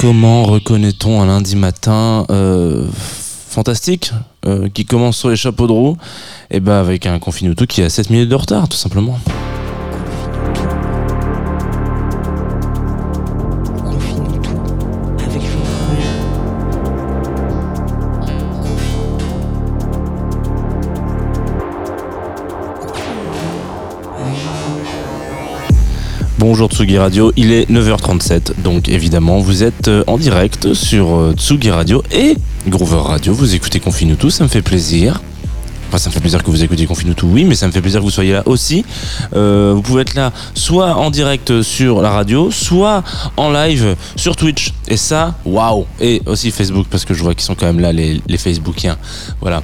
Comment reconnaît-on un lundi matin fantastique qui commence sur les chapeaux de roue? Et bah avec un Confinutu qui a 7 minutes de retard, tout simplement. Bonjour Tsugi Radio, il est 9h37, donc évidemment vous êtes en direct sur Tsugi Radio et Groover Radio, vous écoutez Confinutu, ça me fait plaisir. Enfin, ça me fait plaisir que vous écoutez Confinutu, oui, mais ça me fait plaisir que vous soyez là aussi. Vous pouvez être là soit en direct sur la radio, soit en live sur Twitch. Et ça, waouh! Et aussi Facebook, parce que je vois qu'ils sont quand même là les Facebookiens, voilà.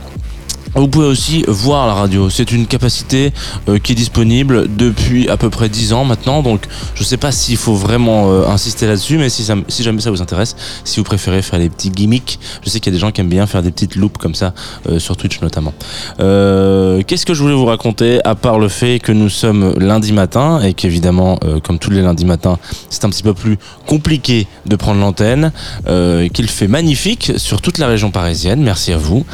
Vous pouvez aussi voir la radio, c'est une capacité qui est disponible depuis à peu près 10 ans maintenant, donc je sais pas s'il faut vraiment insister là-dessus, mais si jamais ça vous intéresse, si vous préférez faire des petits gimmicks, je sais qu'il y a des gens qui aiment bien faire des petites loupes comme ça, sur Twitch notamment. Qu'est-ce que je voulais vous raconter, à part le fait que nous sommes lundi matin, et qu'évidemment, comme tous les lundis matins, c'est un petit peu plus compliqué de prendre l'antenne, qu'il fait magnifique sur toute la région parisienne, merci à vous.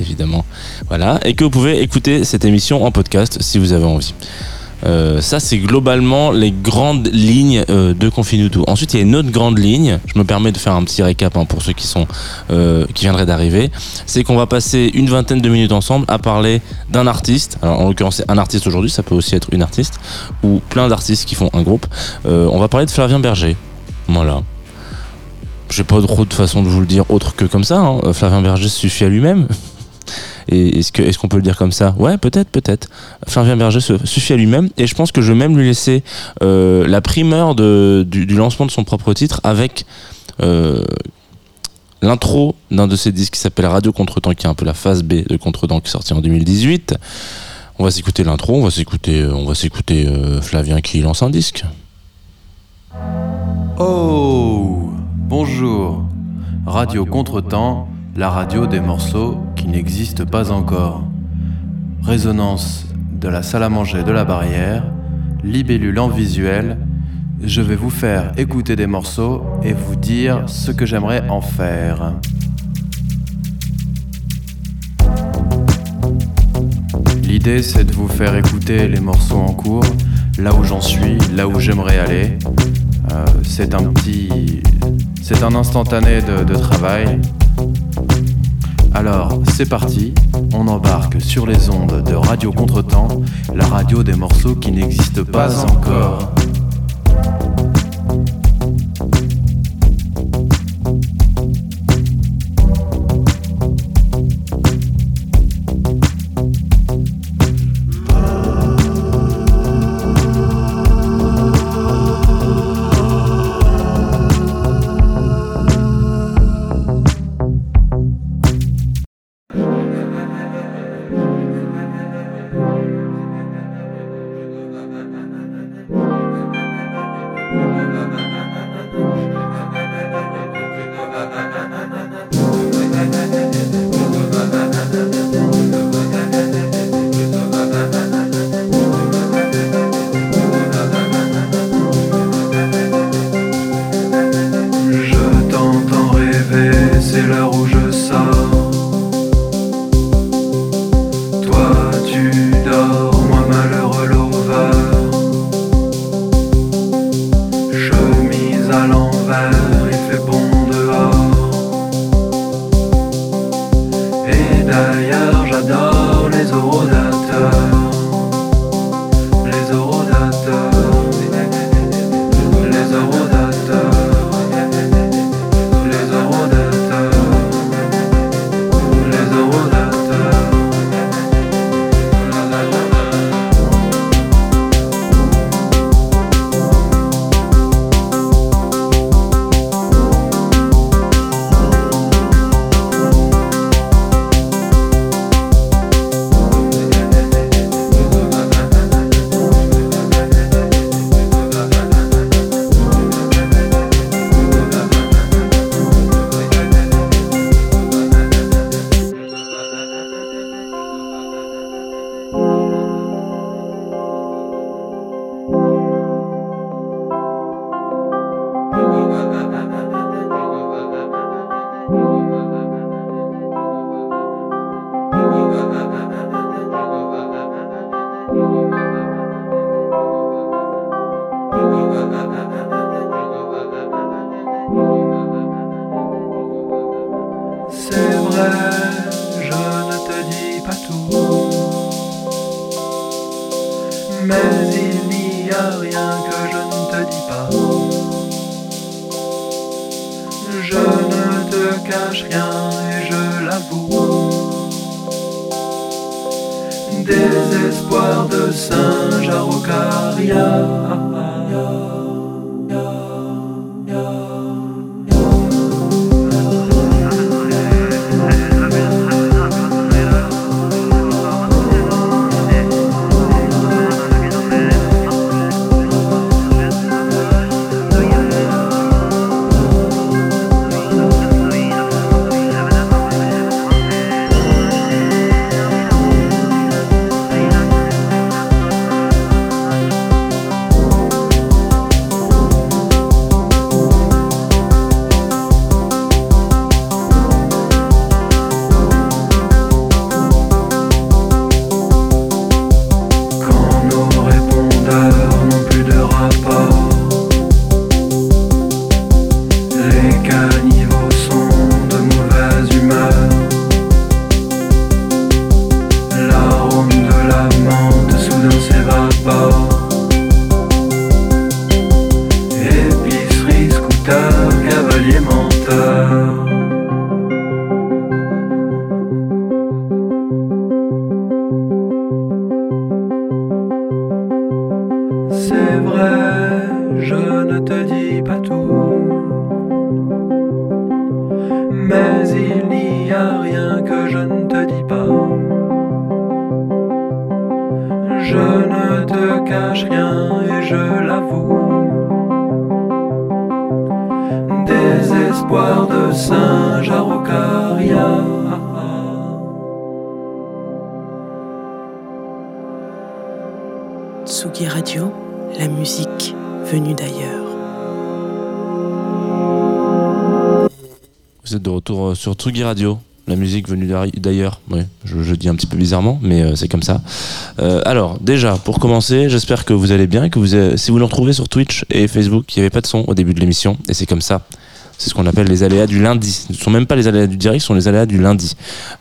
Évidemment, voilà, et que vous pouvez écouter cette émission en podcast si vous avez envie. Ça, c'est globalement les grandes lignes de Confinutu. Ensuite, il y a une autre grande ligne, je me permets de faire un petit récap pour ceux qui viendraient d'arriver, c'est qu'on va passer une vingtaine de minutes ensemble à parler d'un artiste. Alors, en l'occurrence, c'est un artiste aujourd'hui, ça peut aussi être une artiste, ou plein d'artistes qui font un groupe. On va parler de Flavien Berger, voilà. J'ai pas trop de façon de vous le dire autre que comme ça, hein. Flavien Berger suffit à lui-même. Et est-ce qu'on peut le dire comme ça? Ouais, peut-être. Flavien Berger suffit à lui-même. Et je pense que je vais même lui laisser la primeur du lancement de son propre titre avec l'intro d'un de ses disques qui s'appelle Radio Contretemps, qui est un peu la phase B de Contretemps, qui est sorti en 2018. On va s'écouter l'intro, on va s'écouter Flavien qui lance un disque. Oh, bonjour, Radio Contretemps, la radio des morceaux qui n'existent pas encore. Résonance de la salle à manger de la Barrière, libellule en visuel, je vais vous faire écouter des morceaux et vous dire ce que j'aimerais en faire. L'idée c'est de vous faire écouter les morceaux en cours, là où j'en suis, là où j'aimerais aller. C'est un instantané de travail. Alors, c'est parti, on embarque sur les ondes de Radio Contretemps, la radio des morceaux qui n'existent pas encore. Je ne te cache rien et je l'avoue. Désespoir de singe à Rocaria. Sur Tsugi Radio, la musique venue d'ailleurs, oui, je dis un petit peu bizarrement, mais c'est comme ça. Alors, déjà, pour commencer, j'espère que vous allez bien et que si vous nous retrouvez sur Twitch et Facebook, il n'y avait pas de son au début de l'émission, et c'est comme ça. C'est ce qu'on appelle les aléas du lundi. Ce ne sont même pas les aléas du direct, ce sont les aléas du lundi.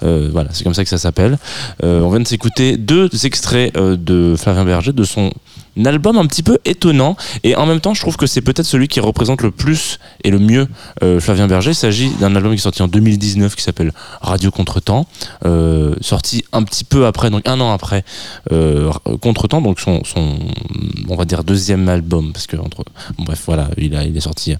Voilà, c'est comme ça que ça s'appelle. On vient de s'écouter deux extraits de Flavien Berger, de son album un petit peu étonnant, et en même temps je trouve que c'est peut-être celui qui représente le plus et le mieux Flavien Berger. Il s'agit d'un album qui est sorti en 2019 qui s'appelle Radio Contretemps, sorti un petit peu après, donc un an après Contretemps, donc son on va dire deuxième album, parce que bref voilà, il est sorti,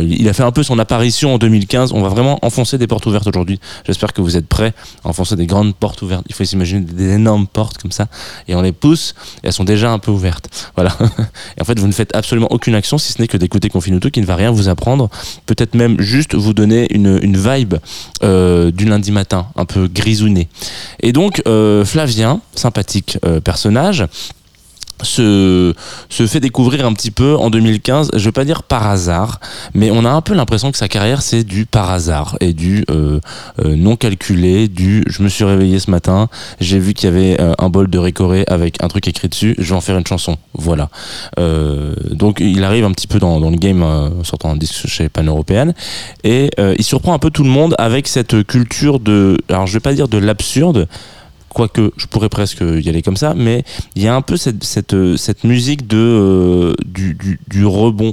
il a fait un peu son apparition en 2015. On va vraiment enfoncer des portes ouvertes aujourd'hui, j'espère que vous êtes prêts à enfoncer des grandes portes ouvertes. Il faut s'imaginer des énormes portes comme ça, et on les pousse et elles sont déjà un peu ouvertes. Voilà. Et en fait, vous ne faites absolument aucune action si ce n'est que d'écouter Confinutu qui ne va rien vous apprendre. Peut-être même juste vous donner une vibe du lundi matin, un peu grisouné. Et donc, Flavien, sympathique personnage, se fait découvrir un petit peu en 2015, je vais pas dire par hasard, mais on a un peu l'impression que sa carrière c'est du par hasard et du non calculé, du je me suis réveillé ce matin, j'ai vu qu'il y avait un bol de récoré avec un truc écrit dessus, je vais en faire une chanson, voilà. Donc il arrive un petit peu dans le game en sortant un disque chez Pan Européenne, et il surprend un peu tout le monde avec cette culture de, alors je vais pas dire de l'absurde, quoique je pourrais presque y aller comme ça, mais il y a un peu cette musique du rebond,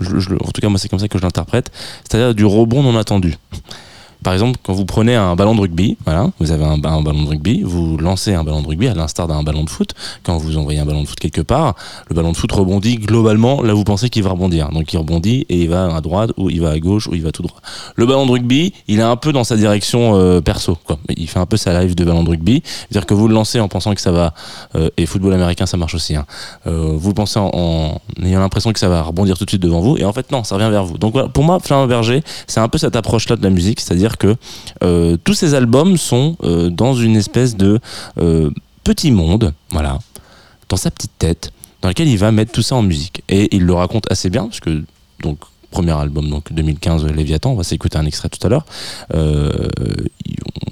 en tout cas moi c'est comme ça que je l'interprète, c'est-à-dire du rebond non attendu. Par exemple, quand vous prenez un ballon de rugby, voilà, vous avez un ballon de rugby, vous lancez un ballon de rugby à l'instar d'un ballon de foot. Quand vous envoyez un ballon de foot quelque part, le ballon de foot rebondit globalement, là vous pensez qu'il va rebondir. Donc il rebondit et il va à droite, ou il va à gauche, ou il va tout droit. Le ballon de rugby, il est un peu dans sa direction perso, quoi. Il fait un peu sa life de ballon de rugby. C'est-à-dire que vous le lancez en pensant que ça va, et football américain ça marche aussi, hein. Vous le pensez en ayant l'impression que ça va rebondir tout de suite devant vous, et en fait non, ça revient vers vous. Donc voilà, pour moi, Flavien Berger, c'est un peu cette approche-là de la musique, c'est-à-dire que tous ces albums sont dans une espèce de petit monde, voilà, dans sa petite tête, dans lequel il va mettre tout ça en musique. Et il le raconte assez bien, parce que, donc, premier album, donc 2015, Léviathan, on va s'écouter un extrait tout à l'heure,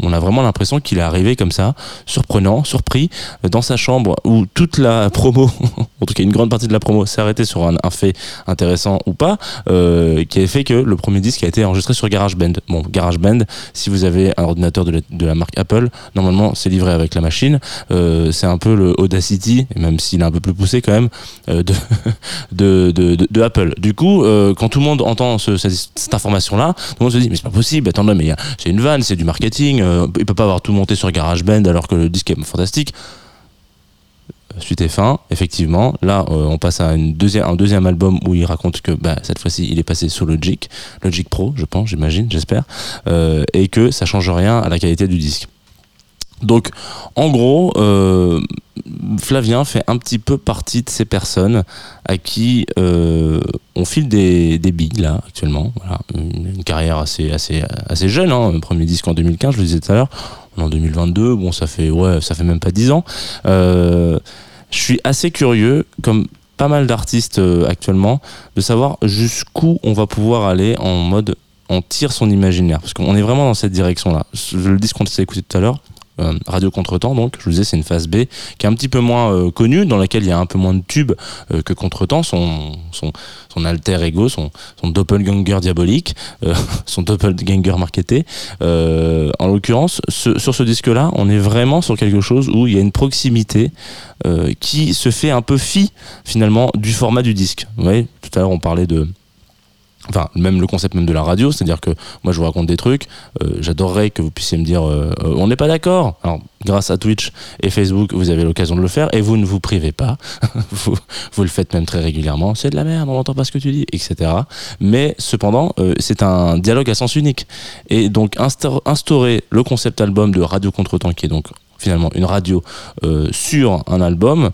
on a vraiment l'impression qu'il est arrivé comme ça, surpris, dans sa chambre où toute la promo, en tout cas une grande partie de la promo, s'est arrêtée sur un fait intéressant ou pas, qui a fait que le premier disque a été enregistré sur GarageBand. Bon, GarageBand, si vous avez un ordinateur de la marque Apple, normalement c'est livré avec la machine, c'est un peu le Audacity, même s'il est un peu plus poussé quand même, de Apple. Du coup, quand tout le monde entend cette information-là, tout le monde se dit mais c'est pas possible, attendez, mais c'est une vanne, c'est du marketing, il peut pas avoir tout monté sur GarageBand alors que le disque est fantastique. Suite et fin, effectivement. Là, on passe à un deuxième album où il raconte que cette fois-ci, il est passé sous Logic Pro, je pense, j'imagine, j'espère, et que ça change rien à la qualité du disque. Donc, en gros, Flavien fait un petit peu partie de ces personnes à qui on file des billes, là, actuellement. Voilà. Une carrière assez jeune, hein. Premier disque en 2015, je le disais tout à l'heure. En 2022, ça fait même pas 10 ans. Je suis assez curieux, comme pas mal d'artistes actuellement, de savoir jusqu'où on va pouvoir aller en mode on tire son imaginaire, parce qu'on est vraiment dans cette direction-là. Le disque qu'on s'est écouté tout à l'heure, Radio Contretemps, donc je vous disais, c'est une phase B qui est un petit peu moins connue, dans laquelle il y a un peu moins de tubes que Contretemps, son alter ego, son doppelganger diabolique, son doppelganger marketé. En l'occurrence, sur ce disque-là, on est vraiment sur quelque chose où il y a une proximité qui se fait un peu fi finalement du format du disque. Vous voyez, tout à l'heure on parlait de... Enfin, même le concept même de la radio, c'est-à-dire que moi je vous raconte des trucs, j'adorerais que vous puissiez me dire on n'est pas d'accord. Alors, grâce à Twitch et Facebook, vous avez l'occasion de le faire et vous ne vous privez pas. vous le faites même très régulièrement. C'est de la merde, on n'entend pas ce que tu dis, etc. Mais cependant, c'est un dialogue à sens unique. Et donc, instaurer le concept album de Radio Contretemps, qui est donc finalement une radio sur un album.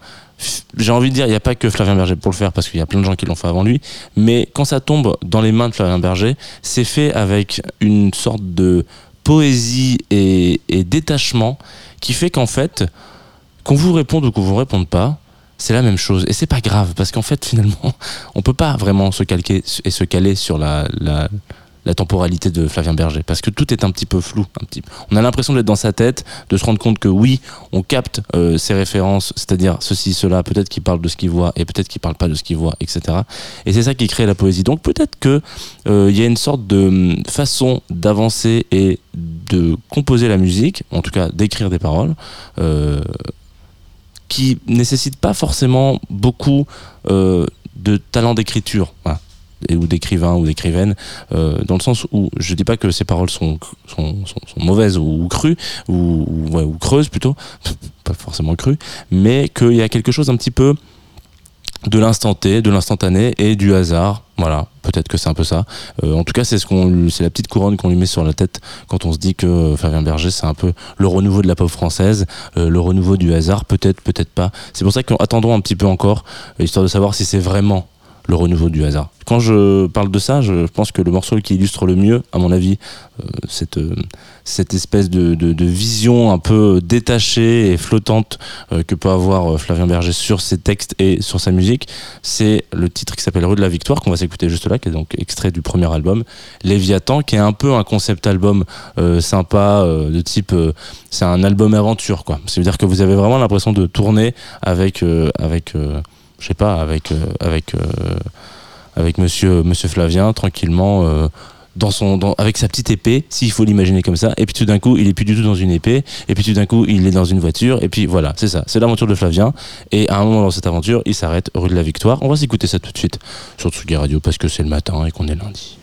J'ai envie de dire, il n'y a pas que Flavien Berger pour le faire, parce qu'il y a plein de gens qui l'ont fait avant lui, mais quand ça tombe dans les mains de Flavien Berger, c'est fait avec une sorte de poésie et détachement qui fait qu'en fait, qu'on vous réponde ou qu'on vous réponde pas, c'est la même chose. Et c'est pas grave, parce qu'en fait, finalement, on peut pas vraiment se calquer et se caler sur la temporalité de Flavien Berger, parce que tout est un petit peu flou, on a l'impression d'être dans sa tête, de se rendre compte que oui, on capte ses références, c'est-à-dire ceci, cela, peut-être qu'il parle de ce qu'il voit et peut-être qu'il parle pas de ce qu'il voit, etc. Et c'est ça qui crée la poésie. Donc peut-être que il y a une sorte de façon d'avancer et de composer la musique, en tout cas d'écrire des paroles, qui nécessite pas forcément beaucoup de talent d'écriture, voilà, ou d'écrivain ou d'écrivaine, dans le sens où je dis pas que ces paroles sont mauvaises ou crues ou creuses plutôt, pas forcément crues, mais qu'il y a quelque chose un petit peu de l'instant T, de l'instantané et du hasard. Voilà, peut-être que c'est un peu ça. En tout cas, c'est la petite couronne qu'on lui met sur la tête quand on se dit que Flavien Berger, c'est un peu le renouveau de la pop française, le renouveau du hasard, peut-être, peut-être pas. C'est pour ça qu'attendons un petit peu encore, histoire de savoir si c'est vraiment le renouveau du hasard. Quand je parle de ça, je pense que le morceau qui illustre le mieux, à mon avis, cette espèce de vision un peu détachée et flottante que peut avoir Flavien Berger sur ses textes et sur sa musique, c'est le titre qui s'appelle Rue de la Victoire, qu'on va s'écouter juste là, qui est donc extrait du premier album, Léviathan, qui est un peu un concept album sympa, de type, c'est un album aventure, quoi. C'est-à-dire que vous avez vraiment l'impression de tourner avec monsieur Flavien, tranquillement, avec sa petite épée, s'il faut l'imaginer comme ça, et puis tout d'un coup, il est plus du tout dans une épée, et puis tout d'un coup, il est dans une voiture, et puis voilà, c'est ça, c'est l'aventure de Flavien, et à un moment dans cette aventure, il s'arrête rue de la Victoire. On va s'écouter ça tout de suite sur Tsugi Radio, parce que c'est le matin et qu'on est lundi.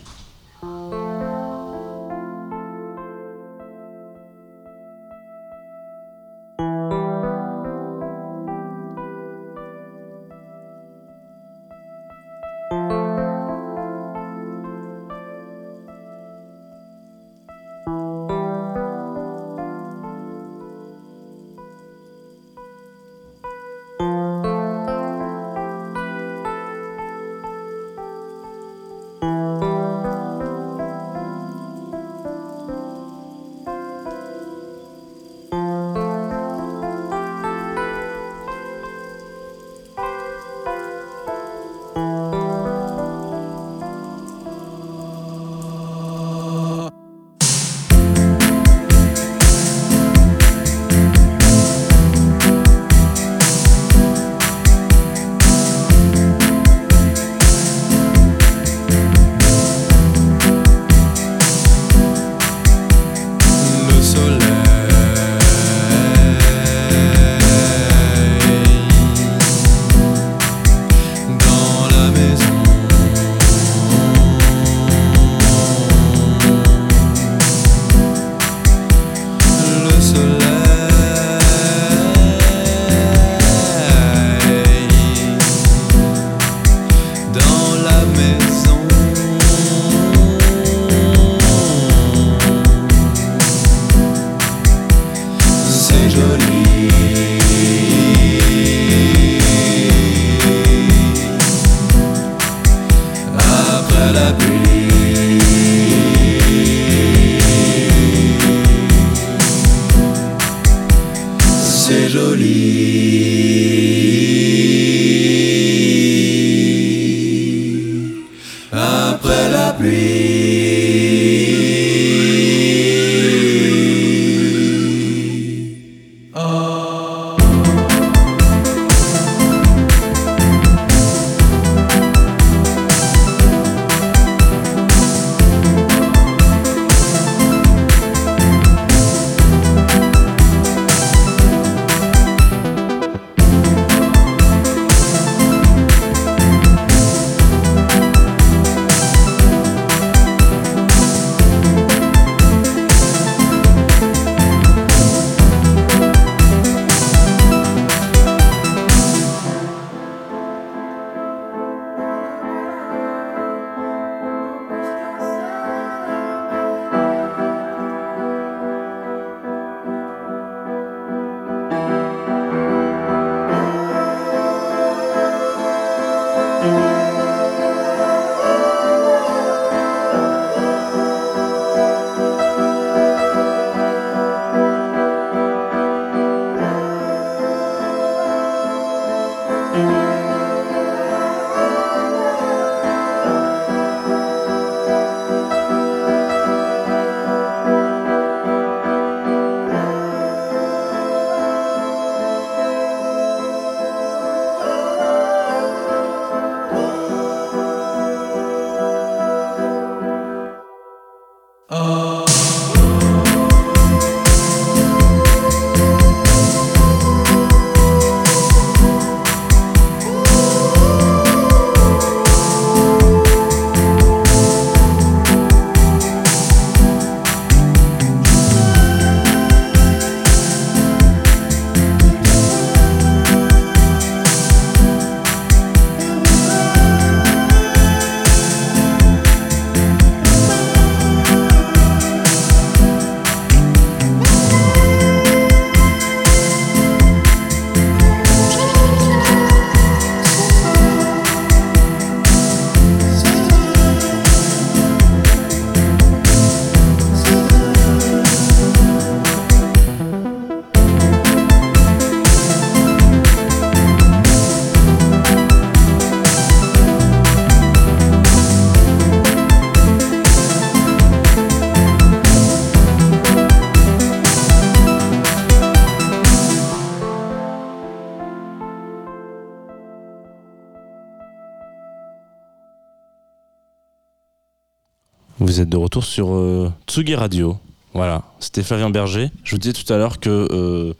Vous êtes de retour sur Tsugi Radio. Voilà, c'était Flavien Berger. Je vous disais tout à l'heure que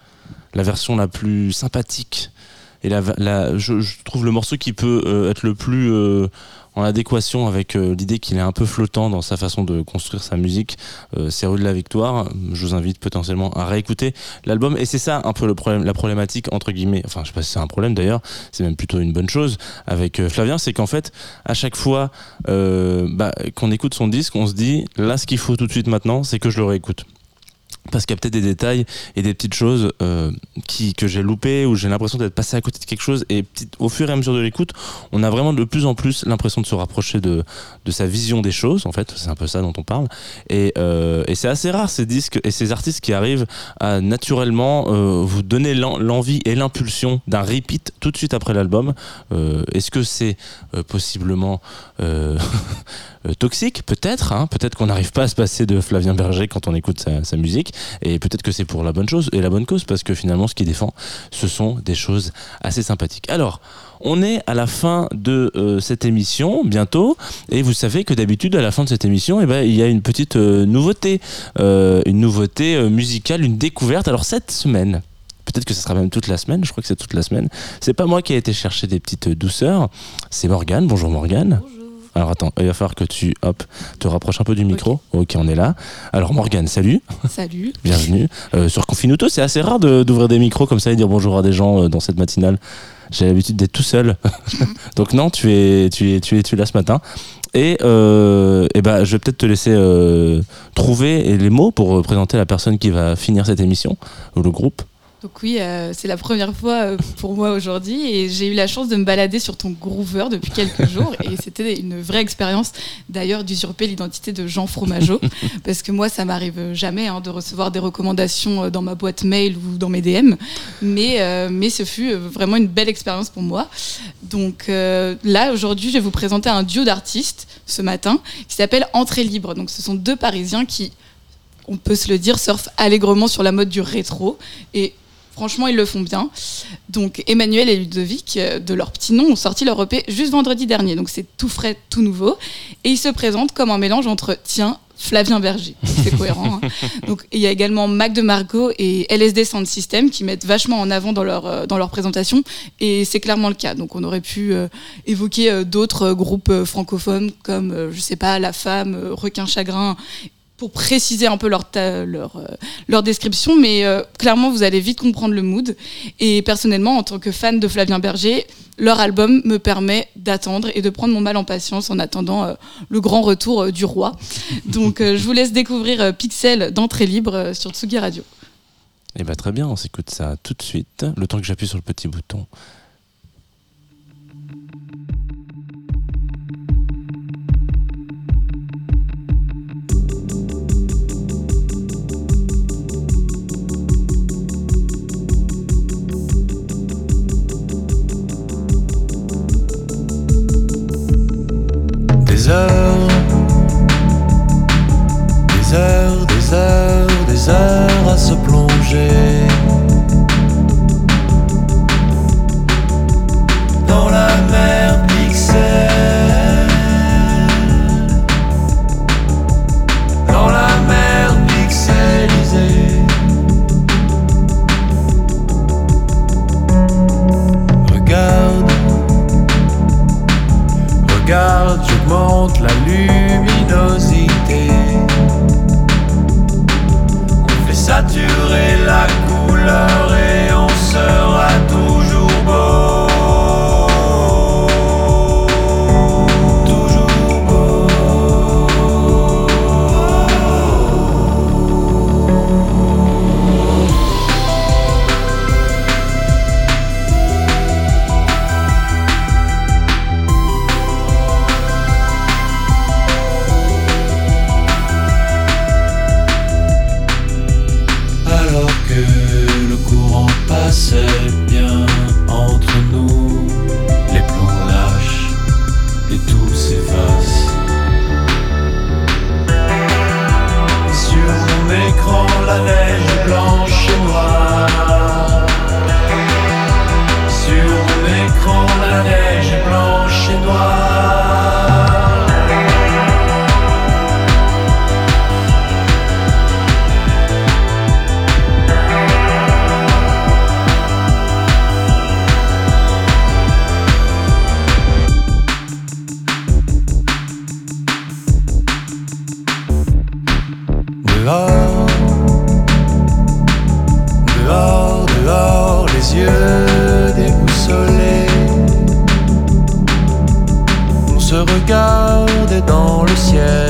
la version la plus sympathique et je trouve le morceau qui peut être le plus en adéquation avec l'idée qu'il est un peu flottant dans sa façon de construire sa musique, c'est Rue de la Victoire. Je vous invite potentiellement à réécouter l'album, et c'est ça un peu le problème, la problématique entre guillemets, enfin je sais pas si c'est un problème d'ailleurs, c'est même plutôt une bonne chose avec Flavien, c'est qu'en fait à chaque fois qu'on écoute son disque, on se dit là ce qu'il faut tout de suite maintenant c'est que je le réécoute, parce qu'il y a peut-être des détails et des petites choses que j'ai loupées, ou j'ai l'impression d'être passé à côté de quelque chose, et au fur et à mesure de l'écoute, on a vraiment de plus en plus l'impression de se rapprocher de sa vision des choses, en fait, c'est un peu ça dont on parle, et c'est assez rare ces disques et ces artistes qui arrivent à naturellement vous donner l'envie et l'impulsion d'un repeat tout de suite après l'album. Est-ce que c'est possiblement toxique ? Peut-être, hein, peut-être qu'on n'arrive pas à se passer de Flavien Berger quand on écoute sa musique, et peut-être que c'est pour la bonne chose et la bonne cause, parce que finalement ce qu'il défend ce sont des choses assez sympathiques. Alors on est à la fin de cette émission bientôt, et vous savez que d'habitude à la fin de cette émission il y a une petite nouveauté musicale, une découverte. Alors cette semaine, peut-être que ce sera même toute la semaine, je crois que c'est toute la semaine, c'est pas moi qui ai été chercher des petites douceurs, c'est Morgane. Bonjour Morgane. Bonjour. Alors attends, il va falloir que tu te rapproches un peu du micro. Okay. Ok, on est là. Alors Morgane, salut. Salut. Bienvenue sur Confinutu. C'est assez rare d'ouvrir des micros comme ça et dire bonjour à des gens dans cette matinale. J'ai l'habitude d'être tout seul. Donc non, tu es là ce matin. Et je vais peut-être te laisser trouver les mots pour présenter la personne qui va finir cette émission ou le groupe. Donc oui, c'est la première fois pour moi aujourd'hui, et j'ai eu la chance de me balader sur ton Groover depuis quelques jours, et c'était une vraie expérience d'ailleurs d'usurper l'identité de Jean Fromageau, parce que moi ça m'arrive jamais de recevoir des recommandations dans ma boîte mail ou dans mes DM, mais ce fut vraiment une belle expérience pour moi. Donc là aujourd'hui je vais vous présenter un duo d'artistes ce matin qui s'appelle Entrée Libre. Donc ce sont deux Parisiens qui, on peut se le dire, surfent allègrement sur la mode du rétro, et franchement, ils le font bien. Donc, Emmanuel et Ludovic, de leur petit nom, ont sorti leur EP juste vendredi dernier. Donc, c'est tout frais, tout nouveau. Et ils se présentent comme un mélange entre Flavien Berger. C'est cohérent. Hein. Donc, il y a également Mac DeMarco et LSD Soundsystem qui mettent vachement en avant dans leur présentation. Et c'est clairement le cas. Donc, on aurait pu évoquer d'autres groupes francophones comme, je sais pas, La Femme, Requin Chagrin, pour préciser un peu leur description, mais clairement, vous allez vite comprendre le mood. Et personnellement, en tant que fan de Flavien Berger, leur album me permet d'attendre et de prendre mon mal en patience en attendant le grand retour du roi. Donc, je vous laisse découvrir Pixel d'Entrée Libre sur Tsugi Radio. Eh bien, très bien, on s'écoute ça tout de suite, le temps que j'appuie sur le petit bouton. Des heures à se plonger dans la mer pixel, dans la luminosité. On fait saturer la couleur et on sera toujours beau. Toujours beau. Alors que le courant passait bien entre nous, les plombs lâchent et tout s'efface. Sur mon écran, la neige blanche et noire. Sur mon écran, la neige blanche et noire. Dehors, dehors, dehors, les yeux déboussolés. On se regarde dans le ciel.